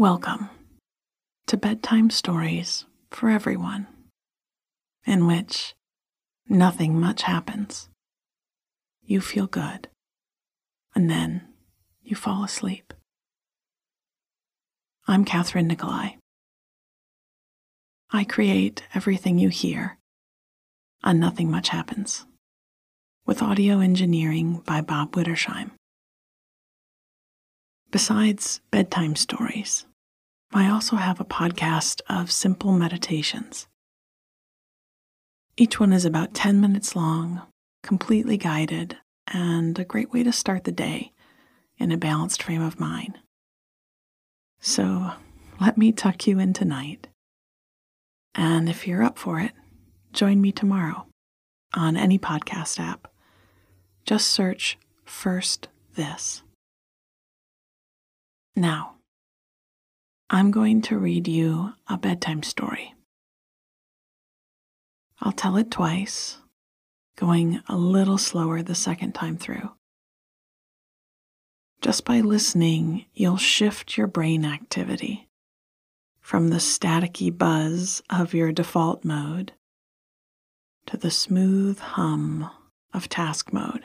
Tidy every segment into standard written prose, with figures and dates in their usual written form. Welcome to Bedtime Stories for Everyone, in which nothing much happens. You feel good, and then you fall asleep. I'm Catherine Nicolai. I create everything you hear on Nothing Much Happens, with audio engineering by Bob Wittersheim. Besides bedtime stories, I also have a podcast of simple meditations. Each one is about 10 minutes long, completely guided, and a great way to start the day in a balanced frame of mind. So let me tuck you in tonight. And if you're up for it, join me tomorrow on any podcast app. Just search First This. Now, I'm going to read you a bedtime story. I'll tell it twice, going a little slower the second time through. Just by listening, you'll shift your brain activity from the staticky buzz of your default mode to the smooth hum of task mode,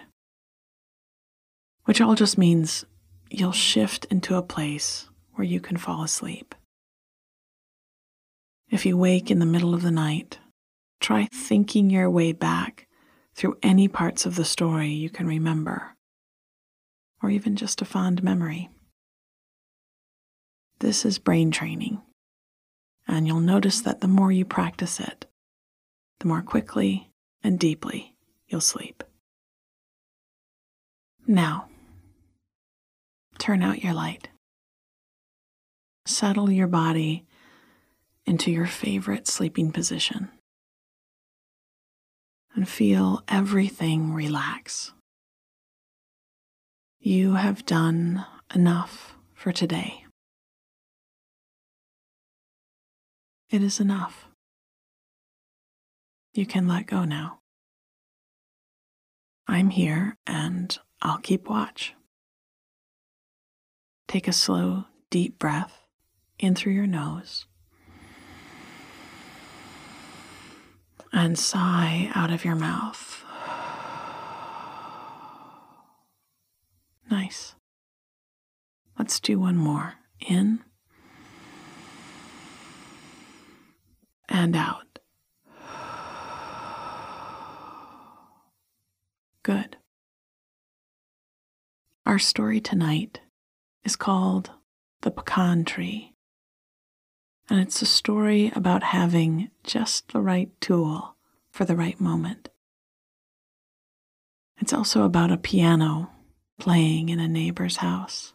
which all just means you'll shift into a place where you can fall asleep. If you wake in the middle of the night, try thinking your way back through any parts of the story you can remember, or even just a fond memory. This is brain training, and you'll notice that the more you practice it, the more quickly and deeply you'll sleep. Now, turn out your light. Settle your body into your favorite sleeping position and feel everything relax. You have done enough for today. It is enough. You can let go now. I'm here and I'll keep watch. Take a slow, deep breath in through your nose and sigh out of your mouth. Nice. Let's do one more. In and out. Good. Our story tonight is called The Pecan Tree, and it's a story about having just the right tool for the right moment. It's also about a piano playing in a neighbor's house,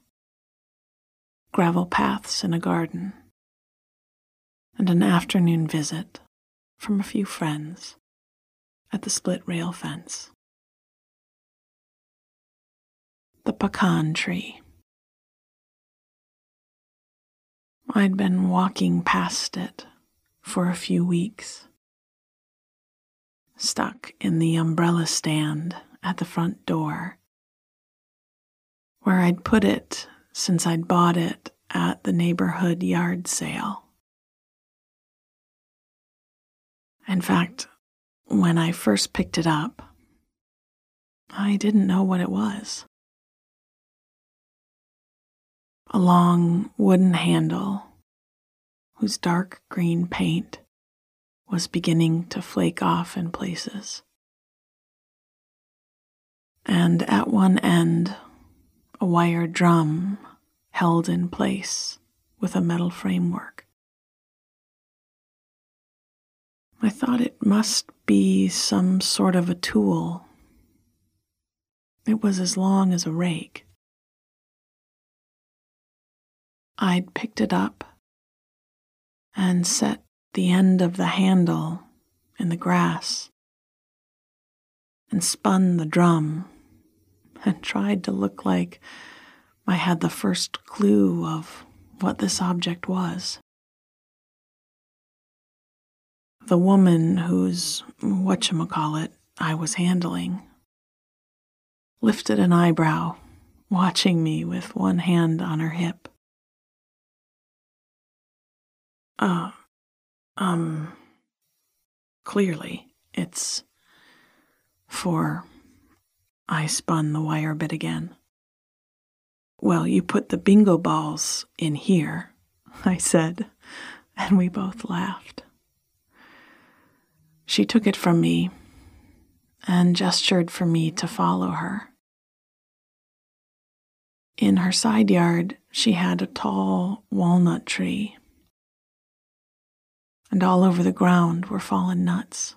gravel paths in a garden, and an afternoon visit from a few friends at the split rail fence. The Pecan Tree. I'd been walking past it for a few weeks, stuck in the umbrella stand at the front door, where I'd put it since I'd bought it at the neighborhood yard sale. In fact, when I first picked it up, I didn't know what it was. A long wooden handle whose dark green paint was beginning to flake off in places. And at one end, a wire drum held in place with a metal framework. I thought it must be some sort of a tool. It was as long as a rake. I'd picked it up and set the end of the handle in the grass and spun the drum and tried to look like I had the first clue of what this object was. The woman whose whatchamacallit I was handling lifted an eyebrow, watching me with one hand on her hip. Clearly, it's for I spun the wire bit again. Well, you put the bingo balls in here, I said, and we both laughed. She took it from me and gestured for me to follow her. In her side yard, she had a tall walnut tree, and all over the ground were fallen nuts.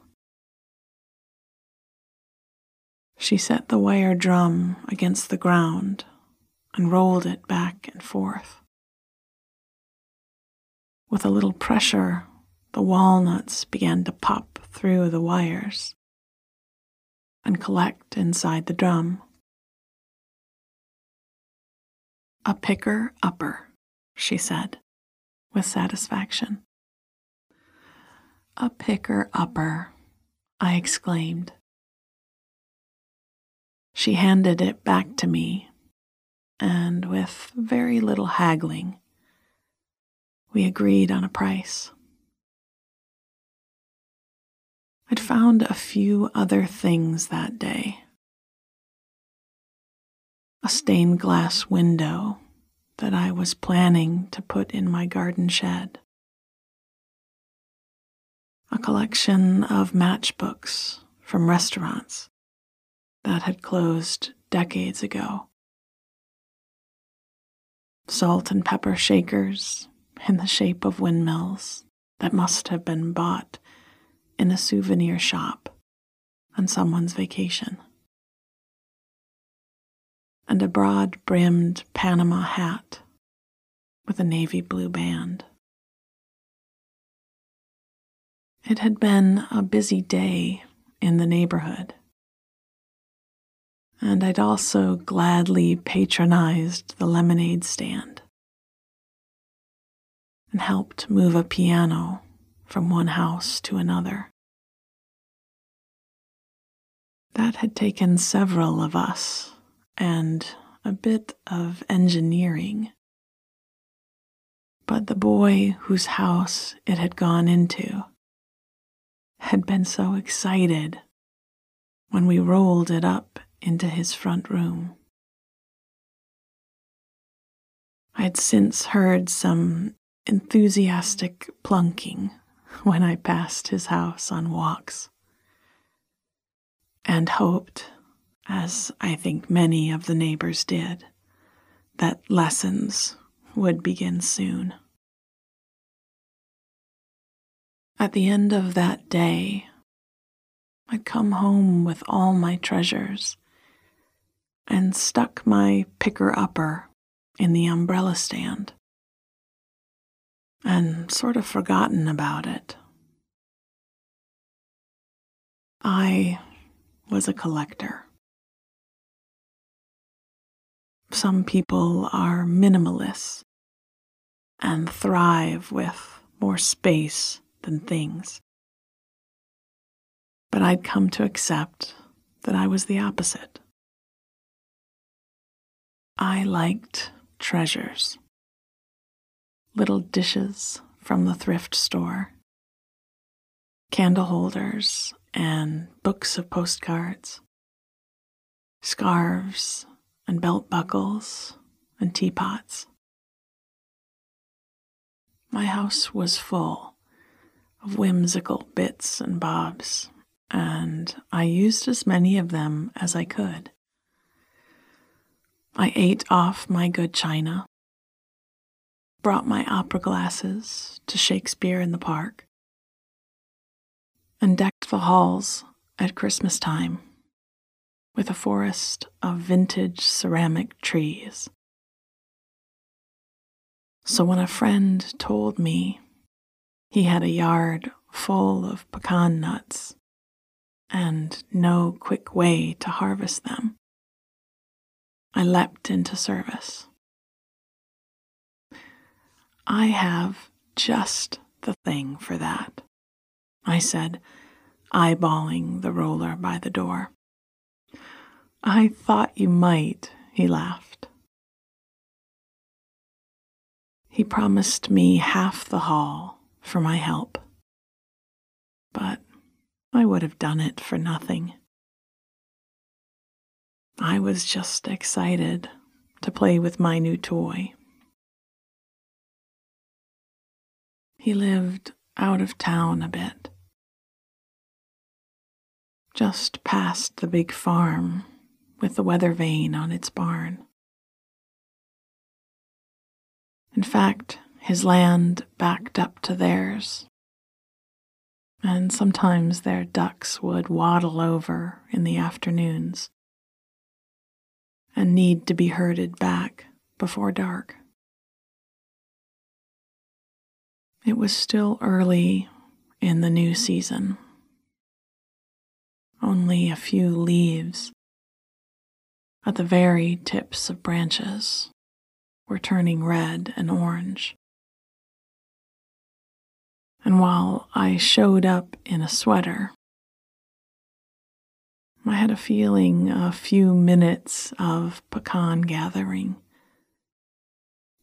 She set the wire drum against the ground and rolled it back and forth. With a little pressure, the walnuts began to pop through the wires and collect inside the drum. A picker-upper, she said, with satisfaction. A picker-upper, I exclaimed. She handed it back to me, and with very little haggling, we agreed on a price. I'd found a few other things that day. A stained glass window that I was planning to put in my garden shed. A collection of matchbooks from restaurants that had closed decades ago. Salt and pepper shakers in the shape of windmills that must have been bought in a souvenir shop on someone's vacation. And a broad-brimmed Panama hat with a navy blue band. It had been a busy day in the neighborhood, and I'd also gladly patronized the lemonade stand and helped move a piano from one house to another. That had taken several of us and a bit of engineering, but the boy whose house it had gone into had been so excited when we rolled it up into his front room. I had since heard some enthusiastic plunking when I passed his house on walks, and hoped, as I think many of the neighbors did, that lessons would begin soon. At the end of that day, I'd come home with all my treasures and stuck my picker-upper in the umbrella stand and sort of forgotten about it. I was a collector. Some people are minimalists and thrive with more space than things. But I'd come to accept that I was the opposite. I liked treasures, little dishes from the thrift store, candle holders and books of postcards, scarves and belt buckles and teapots. My house was full of whimsical bits and bobs, and I used as many of them as I could. I ate off my good china, brought my opera glasses to Shakespeare in the Park, and decked the halls at Christmas time with a forest of vintage ceramic trees. So when a friend told me he had a yard full of pecan nuts and no quick way to harvest them, I leapt into service. I have just the thing for that, I said, eyeballing the roller by the door. I thought you might, he laughed. He promised me half the haul for my help. But I would have done it for nothing. I was just excited to play with my new toy. He lived out of town a bit, just past the big farm with the weather vane on its barn. In fact, his land backed up to theirs, and sometimes their ducks would waddle over in the afternoons and need to be herded back before dark. It was still early in the new season. Only a few leaves at the very tips of branches were turning red and orange. And while I showed up in a sweater, I had a feeling a few minutes of pecan gathering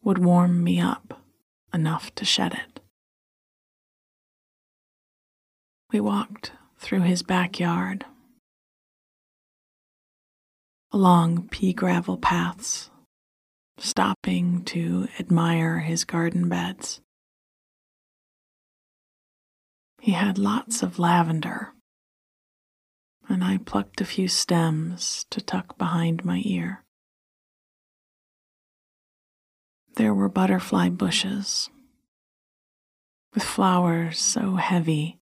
would warm me up enough to shed it. We walked through his backyard, along pea gravel paths, stopping to admire his garden beds. He had lots of lavender, and I plucked a few stems to tuck behind my ear. There were butterfly bushes with flowers so heavy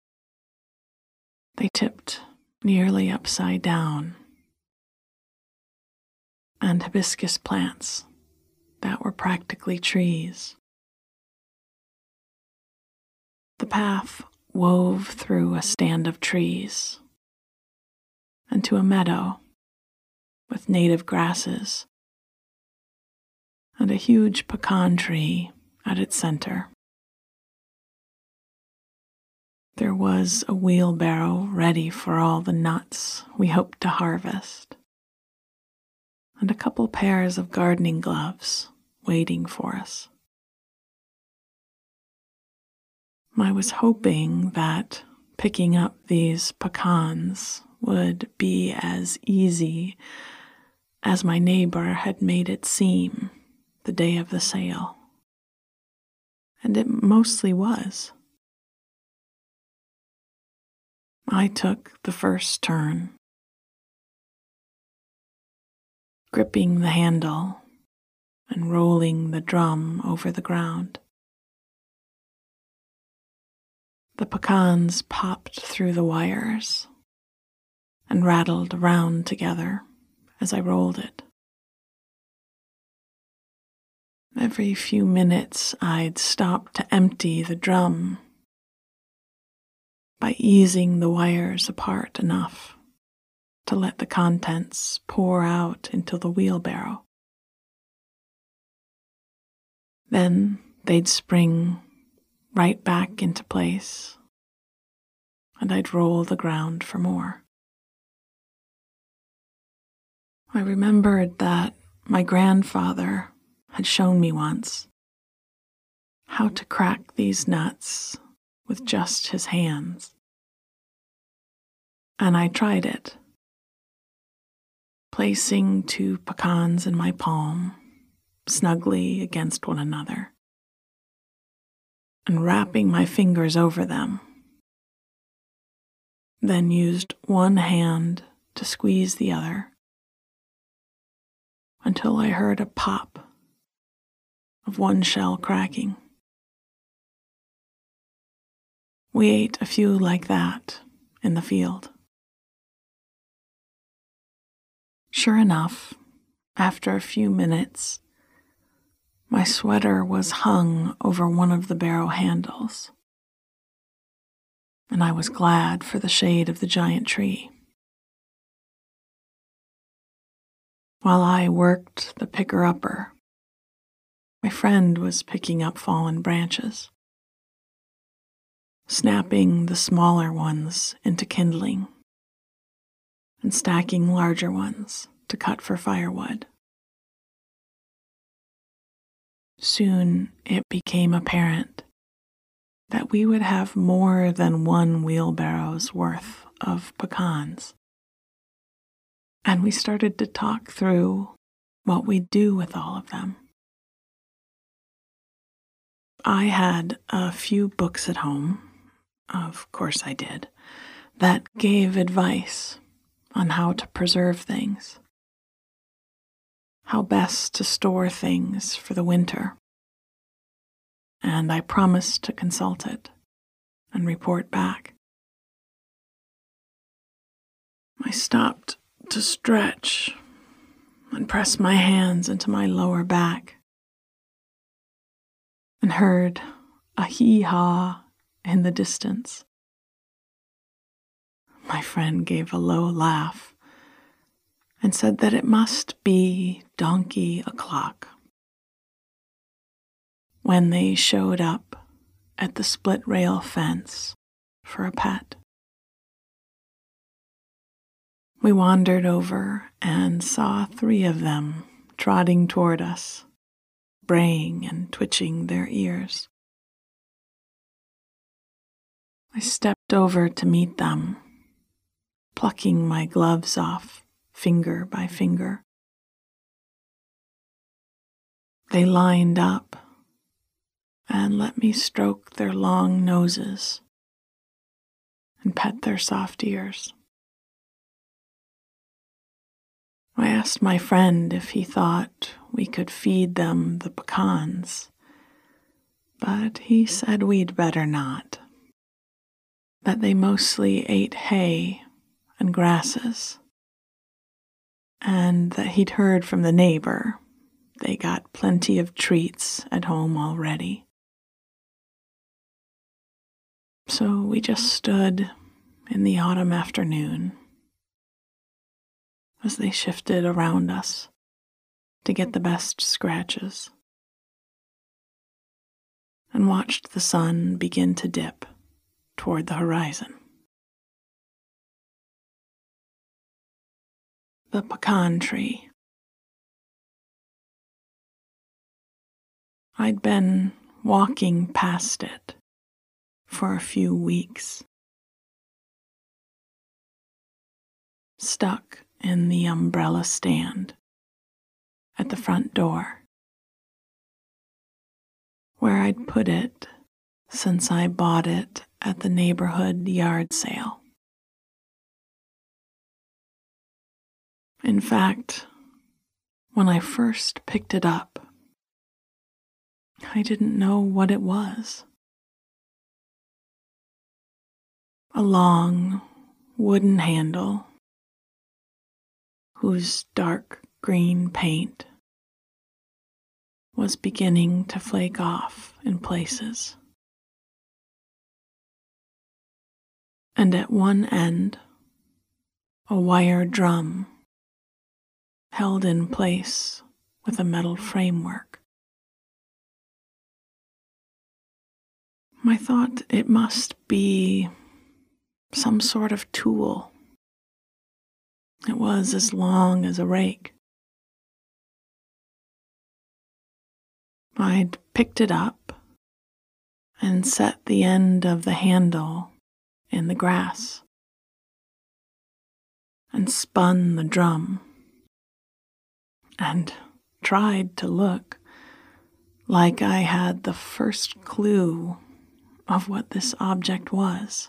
they tipped nearly upside down, and hibiscus plants that were practically trees. The path wove through a stand of trees and to a meadow with native grasses and a huge pecan tree at its center. There was a wheelbarrow ready for all the nuts we hoped to harvest, and a couple pairs of gardening gloves waiting for us. I was hoping that picking up these pecans would be as easy as my neighbor had made it seem the day of the sale, and it mostly was. I took the first turn, gripping the handle and rolling the drum over the ground. The pecans popped through the wires and rattled around together as I rolled it. Every few minutes I'd stop to empty the drum by easing the wires apart enough to let the contents pour out into the wheelbarrow. Then they'd spring right back into place, and I'd roll the ground for more. I remembered that my grandfather had shown me once how to crack these nuts with just his hands. And I tried it, placing two pecans in my palm snugly against one another and wrapping my fingers over them, then used one hand to squeeze the other until I heard a pop of one shell cracking. We ate a few like that in the field. Sure enough, after a few minutes, my sweater was hung over one of the barrow handles, and I was glad for the shade of the giant tree. While I worked the picker-upper, my friend was picking up fallen branches, snapping the smaller ones into kindling and stacking larger ones to cut for firewood. Soon it became apparent that we would have more than one wheelbarrow's worth of pecans. And we started to talk through what we do with all of them. I had a few books at home, of course I did, that gave advice on how to preserve things, how best to store things for the winter. And I promised to consult it and report back. I stopped to stretch and press my hands into my lower back and heard a hee-haw in the distance. My friend gave a low laugh and said that it must be donkey o'clock when they showed up at the split rail fence for a pet. We wandered over and saw three of them trotting toward us, braying and twitching their ears. I stepped over to meet them, plucking my gloves off, finger by finger. They lined up and let me stroke their long noses and pet their soft ears. I asked my friend if he thought we could feed them the pecans, but he said we'd better not, that they mostly ate hay and grasses, and that he'd heard from the neighbor they got plenty of treats at home already. So we just stood in the autumn afternoon as they shifted around us to get the best scratches, and watched the sun begin to dip toward the horizon. The pecan tree. I'd been walking past it for a few weeks, stuck in the umbrella stand at the front door, where I'd put it since I bought it at the neighborhood yard sale. In fact, when I first picked it up, I didn't know what it was. A long wooden handle whose dark green paint was beginning to flake off in places. And at one end, a wire drum held in place with a metal framework. I thought it must be some sort of tool. It was as long as a rake. I'd picked it up and set the end of the handle in the grass and spun the drum and tried to look like I had the first clue of what this object was.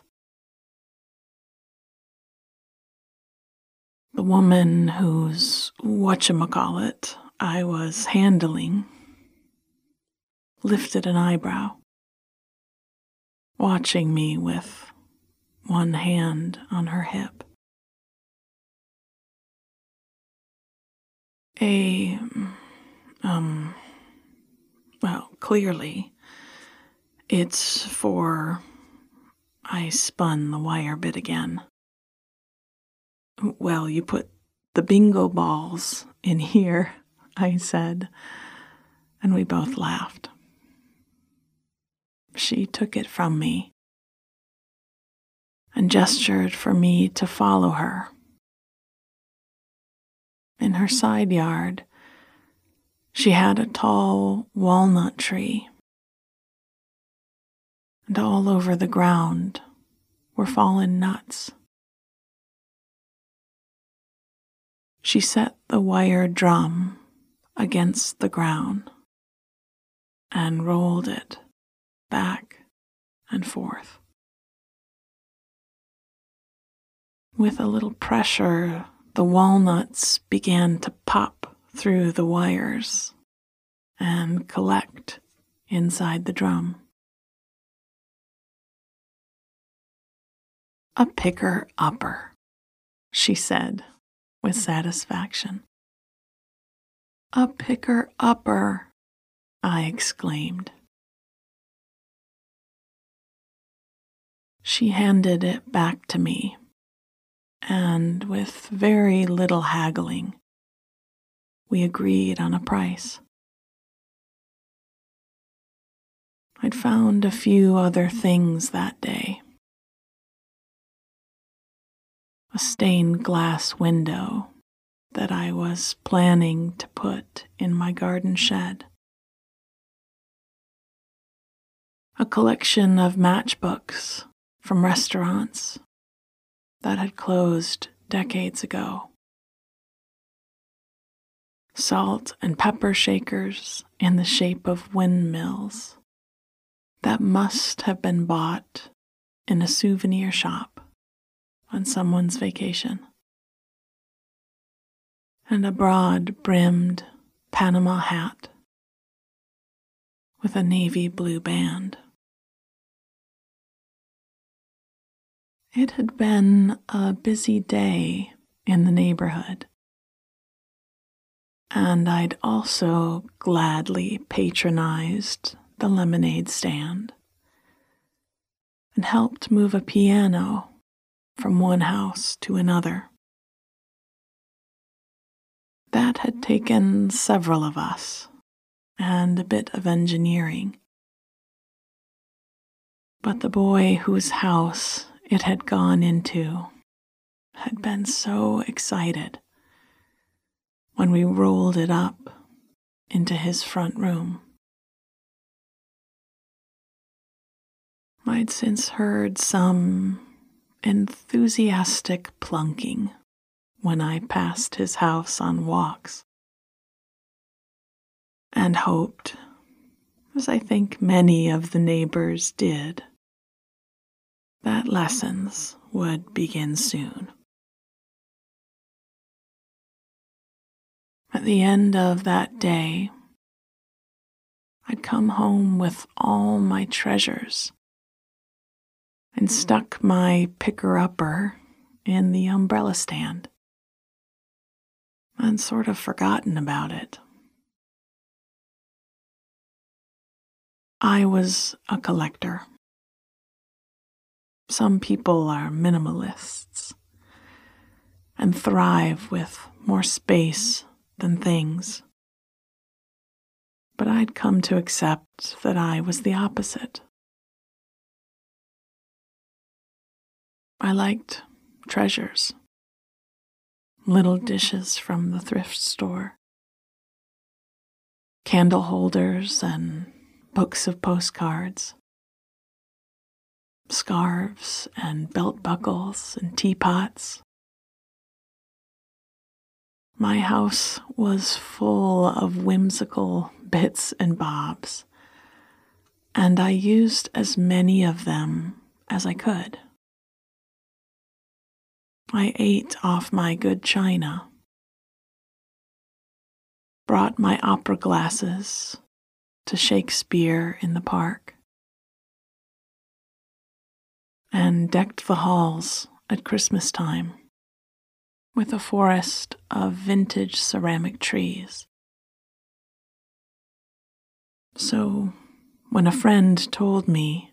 The woman whose whatchamacallit I was handling lifted an eyebrow, watching me with one hand on her hip. Well, clearly, it's for, I spun the wire bit again. Well, you put the bingo balls in here, I said, and we both laughed. She took it from me and gestured for me to follow her. In her side yard, she had a tall walnut tree and all over the ground were fallen nuts. She set the wire drum against the ground and rolled it back and forth. With a little pressure, the walnuts began to pop through the wires and collect inside the drum. "A picker-upper," she said with satisfaction. "A picker-upper," I exclaimed. She handed it back to me, and with very little haggling, we agreed on a price. I'd found a few other things that day. A stained glass window that I was planning to put in my garden shed. A collection of matchbooks from restaurants that had closed decades ago. Salt and pepper shakers in the shape of windmills that must have been bought in a souvenir shop on someone's vacation. And a broad-brimmed Panama hat with a navy blue band. It had been a busy day in the neighborhood, and I'd also gladly patronized the lemonade stand and helped move a piano from one house to another. That had taken several of us and a bit of engineering, but the boy whose house it had gone into had been so excited when we rolled it up into his front room. I'd since heard some enthusiastic plunking when I passed his house on walks, and hoped, as I think many of the neighbors did, that lessons would begin soon. At the end of that day, I'd come home with all my treasures and stuck my picker-upper in the umbrella stand and sort of forgotten about it. I was a collector. Some people are minimalists and thrive with more space than things, but I'd come to accept that I was the opposite. I liked treasures, little dishes from the thrift store, candle holders and books of postcards, scarves and belt buckles and teapots. My house was full of whimsical bits and bobs, and I used as many of them as I could. I ate off my good china, brought my opera glasses to Shakespeare in the park, and decked the halls at Christmas time with a forest of vintage ceramic trees. So when a friend told me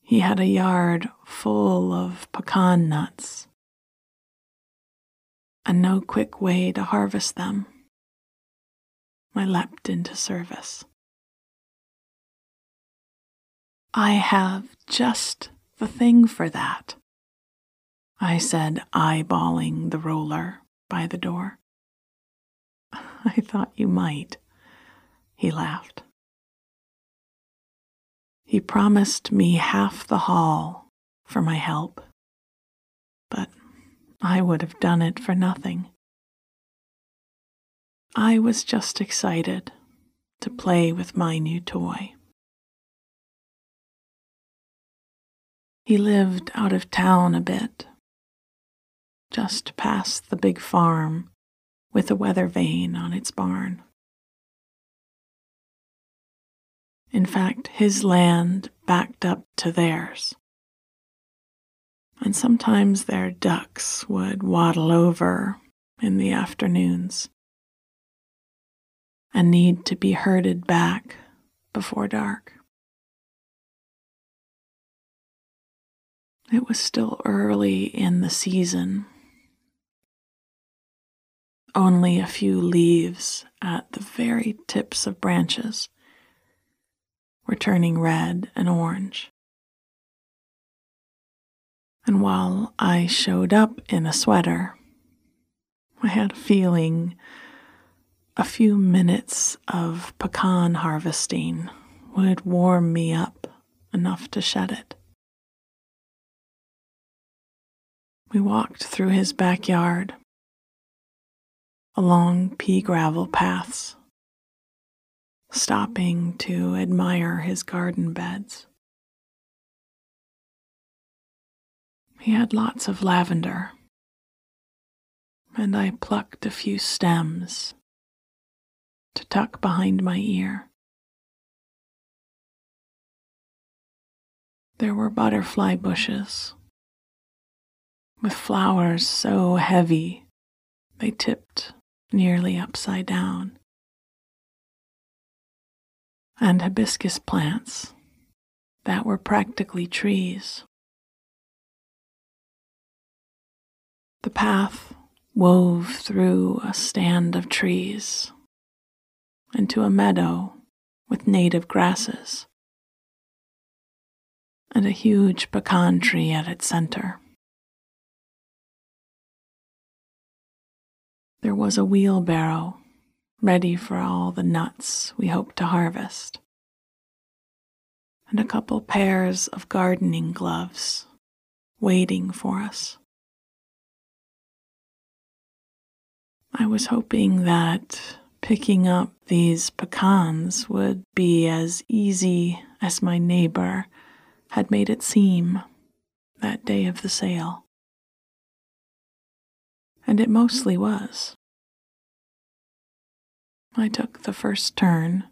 he had a yard full of pecan nuts and no quick way to harvest them, I leapt into service. "I have just the thing for that," I said, eyeballing the roller by the door. "I thought you might," he laughed. He promised me half the haul for my help, but I would have done it for nothing. I was just excited to play with my new toy. He lived out of town a bit, just past the big farm with a weather vane on its barn. In fact, his land backed up to theirs, and sometimes their ducks would waddle over in the afternoons and need to be herded back before dark. It was still early in the season, only a few leaves at the very tips of branches were turning red and orange. And while I showed up in a sweater, I had a feeling a few minutes of pecan harvesting would warm me up enough to shed it. We walked through his backyard, along pea gravel paths, stopping to admire his garden beds. He had lots of lavender, and I plucked a few stems to tuck behind my ear. There were butterfly bushes with flowers so heavy they tipped nearly upside down, and hibiscus plants that were practically trees. The path wove through a stand of trees into a meadow with native grasses and a huge pecan tree at its center. There was a wheelbarrow ready for all the nuts we hoped to harvest, and a couple pairs of gardening gloves waiting for us. I was hoping that picking up these pecans would be as easy as my neighbor had made it seem that day of the sale, and it mostly was. I took the first turn,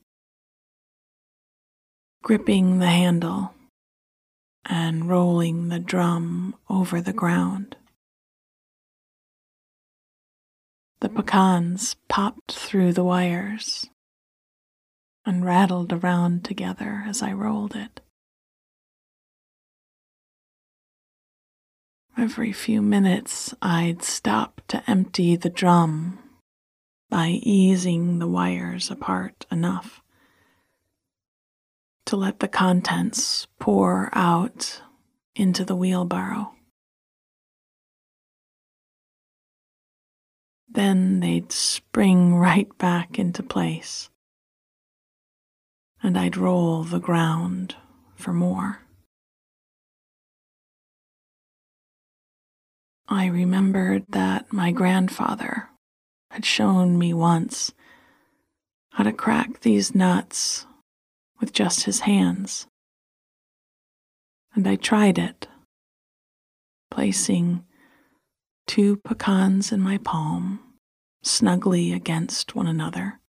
gripping the handle and rolling the drum over the ground. The pecans popped through the wires and rattled around together as I rolled it. Every few minutes, I'd stop to empty the drum by easing the wires apart enough to let the contents pour out into the wheelbarrow. Then they'd spring right back into place, and I'd roll the ground for more. I remembered that my grandfather had shown me once how to crack these nuts with just his hands, and I tried it, placing two pecans in my palm snugly against one another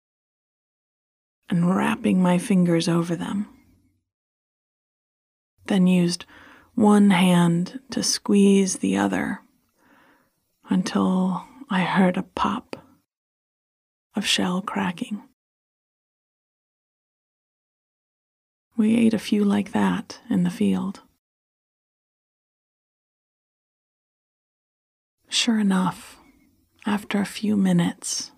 and wrapping my fingers over them, then used one hand to squeeze the other until I heard a pop of shell cracking. We ate a few like that in the field. Sure enough, after a few minutes,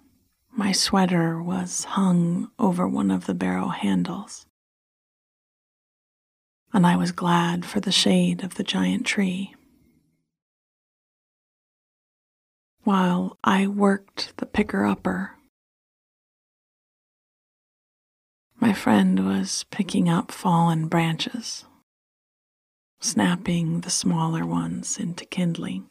my sweater was hung over one of the barrow handles, and I was glad for the shade of the giant tree. While I worked the picker-upper, My friend was picking up fallen branches, snapping the smaller ones into kindling,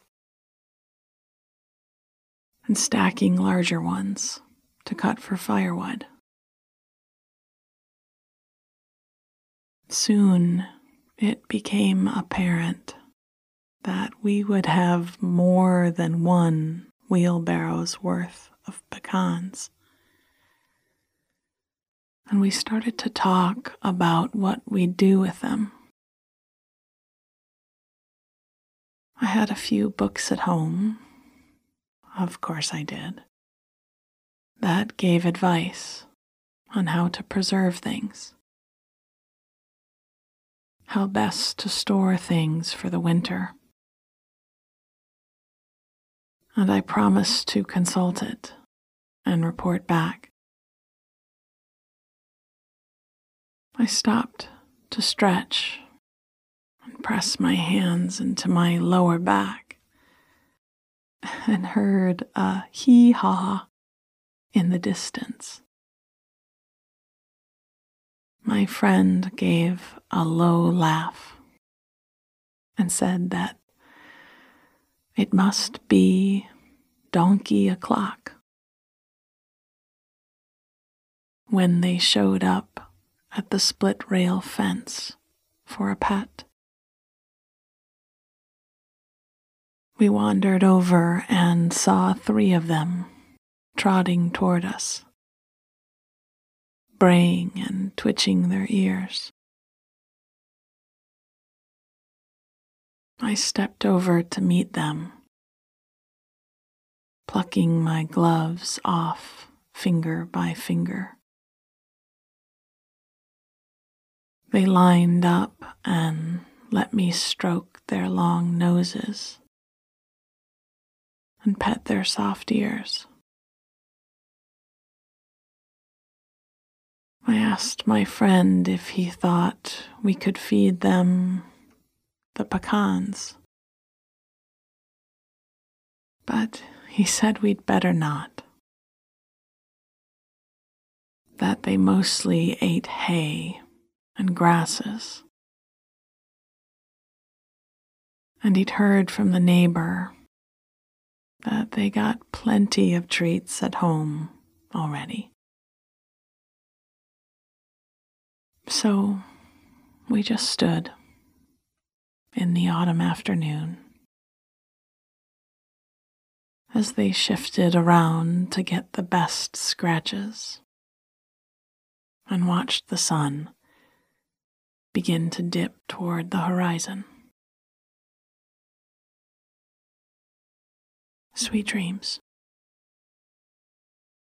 and stacking larger ones to cut for firewood. Soon it became apparent that we would have more than one wheelbarrow's worth of pecans, and we started to talk about what we'd do with them. I had a few books at home, of course I did, that gave advice on how to preserve things, how best to store things for the winter, and I promised to consult it and report back. I stopped to stretch and press my hands into my lower back and heard a hee-haw in the distance. My friend gave a low laugh and said that it must be donkey o'clock when they showed up at the split rail fence for a pet. We wandered over and saw three of them trotting toward us, braying and twitching their ears. I stepped over to meet them, plucking my gloves off finger by finger. They lined up and let me stroke their long noses and pet their soft ears. I asked my friend if he thought we could feed them the pecans, but he said we'd better not, that they mostly ate hay and grasses, and he'd heard from the neighbor that they got plenty of treats at home already. So we just stood in the autumn afternoon as they shifted around to get the best scratches and watched the sun begin to dip toward the horizon. Sweet dreams.